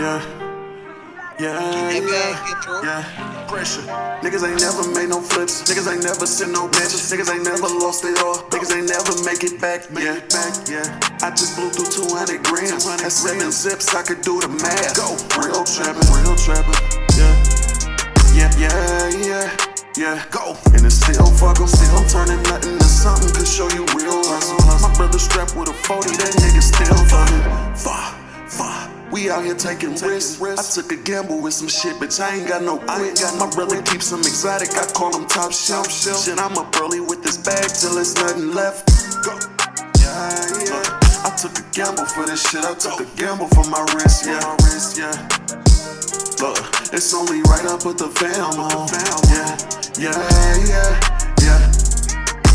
Yeah. Pressure. Niggas ain't never made no flips. Niggas ain't never sent no bitches. Niggas ain't never lost it all. Niggas ain't never make it back. Yeah. I just blew through 200 grams. That's 7 zips. I could do the math. Go. Real trappin'. Yeah. Go. And it's still fuck 'em. Still turning nothing to something. Could show you real hustle. My brother strapped with a 40. That nigga still fuckin'. Fuck. We out here taking risks. I took a gamble with some shit, bitch. I ain't got no quit. My brother keeps some exotic. I call him top shelf. Shit, I'm up early with this bag till it's nothing left. Go. Yeah. I took a gamble for this shit. I took a gamble for my wrist. Yeah. Look, it's only right I put the fam on. Yeah.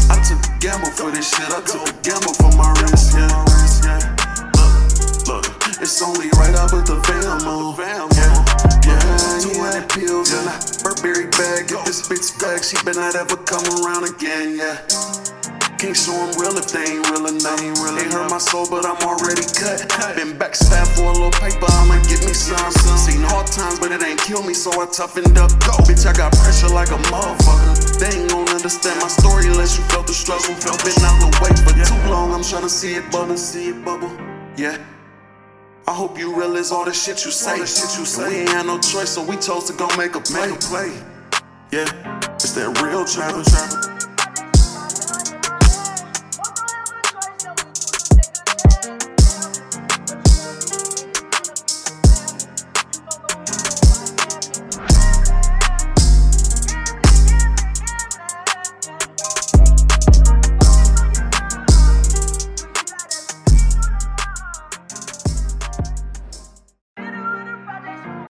I took a gamble for this shit. I took a gamble for my wrist. Yeah. It's only right up at the fam on. Yeah. 200 pills in a Burberry bag. If this bitch back, she better not ever come around again, yeah. Can't show them real if they ain't real enough. They hurt my soul, but I'm already cut. Been backstabbed for a little paper, I'ma get me some. Seen hard times, but it ain't killed me, so I toughened up. Go, bitch, I got pressure like a motherfucker. They ain't gon' understand my story unless you felt the struggle. Felt been out the way for too long, I'm tryna see it bubble. Yeah. I hope you realize all the shit you say. We ain't had no choice, so we chose to go make a play. Yeah, it's that real travel.